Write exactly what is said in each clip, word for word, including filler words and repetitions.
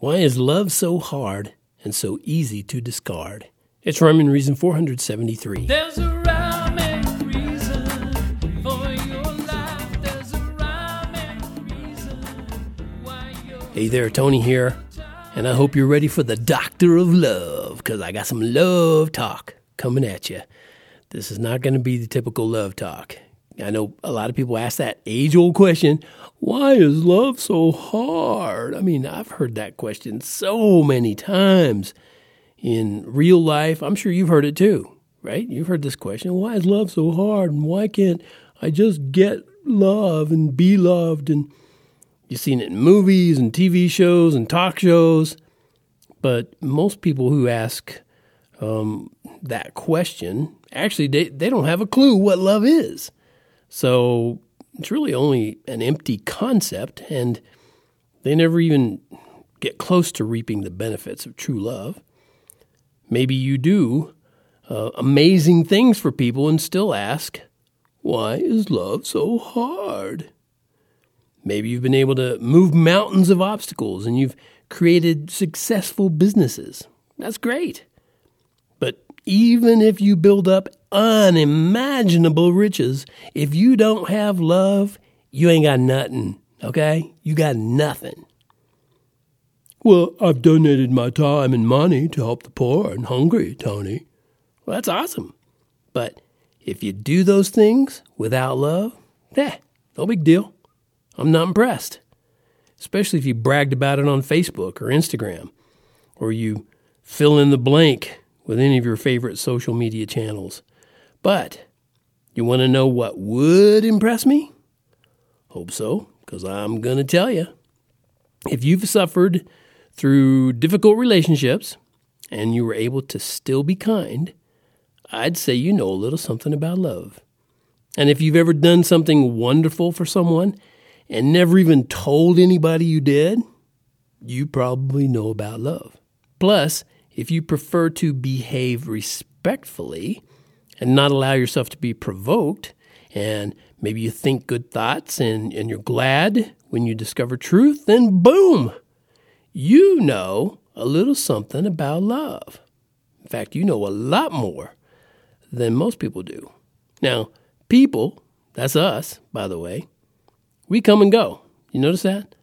Why is love so hard and so easy to discard? It's Rhyming Reason four seventy-three. There's a rhyming reason for your life. There's a rhyming reason why you're... Hey there, Tony here. And I hope you're ready for the Doctor of Love, because I got some love talk coming at you. This is not going to be the typical love talk. I know a lot of people ask that age-old question, why is love so hard? I mean, I've heard that question so many times in real life. I'm sure you've heard it too, right? You've heard this question, why is love so hard? And why can't I just get love and be loved? And you've seen it in movies and T V shows and talk shows. But most people who ask um, that question, actually, they, they don't have a clue what love is. So it's really only an empty concept, and they never even get close to reaping the benefits of true love. Maybe you do uh, amazing things for people and still ask, why is love so hard? Maybe you've been able to move mountains of obstacles and you've created successful businesses. That's great. But even if you build up unimaginable riches, if you don't have love, you ain't got nothing, okay? You got nothing. Well, I've donated my time and money to help the poor and hungry, Tony. Well, that's awesome. But if you do those things without love, eh, no big deal. I'm not impressed, especially if you bragged about it on Facebook or Instagram, or you fill in the blank with any of your favorite social media channels. But you want to know what would impress me? Hope so, because I'm going to tell you. If you've suffered through difficult relationships and you were able to still be kind, I'd say you know a little something about love. And if you've ever done something wonderful for someone and never even told anybody you did, you probably know about love. Plus, if you prefer to behave respectfully and not allow yourself to be provoked, and maybe you think good thoughts and, and you're glad when you discover truth, then boom, you know a little something about love. In fact, you know a lot more than most people do. Now, people, that's us, by the way, we come and go. You notice that?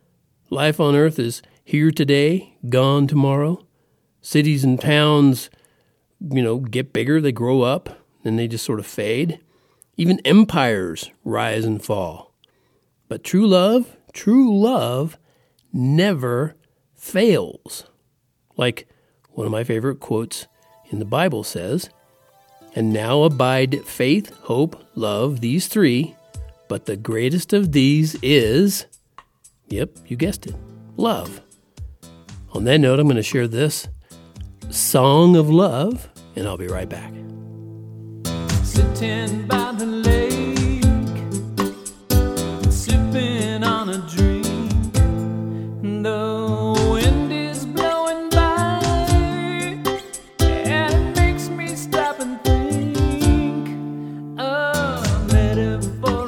Life on earth is here today, gone tomorrow. Cities and towns, you know, get bigger, they grow up, then they just sort of fade. Even empires rise and fall. But true love, true love never fails. Like one of my favorite quotes in the Bible says, "And now abide faith, hope, love, these three. But the greatest of these is," yep, you guessed it, love. On that note, I'm going to share this song of love, and I'll be right back. Sitting by the lake, sipping on a drink, the wind is blowing by, and it makes me stop and think of metaphor.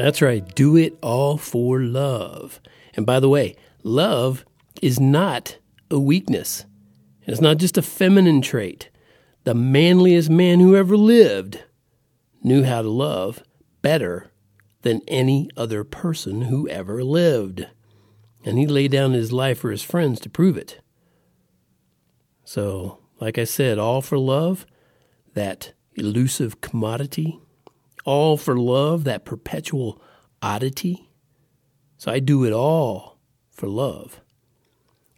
That's right. Do it all for love. And by the way, love is not a weakness. It's not just a feminine trait. The manliest man who ever lived knew how to love better than any other person who ever lived. And he laid down his life for his friends to prove it. So, like I said, all for love, that elusive commodity. All for love, that perpetual oddity. So I do it all for love.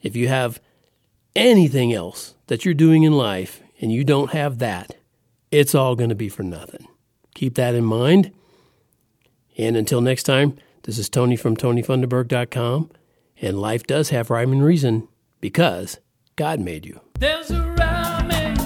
If you have anything else that you're doing in life and you don't have that, it's all going to be for nothing. Keep that in mind. And until next time, this is Tony from Tony Funderburg dot com. And life does have rhyme and reason because God made you. There's a rhyming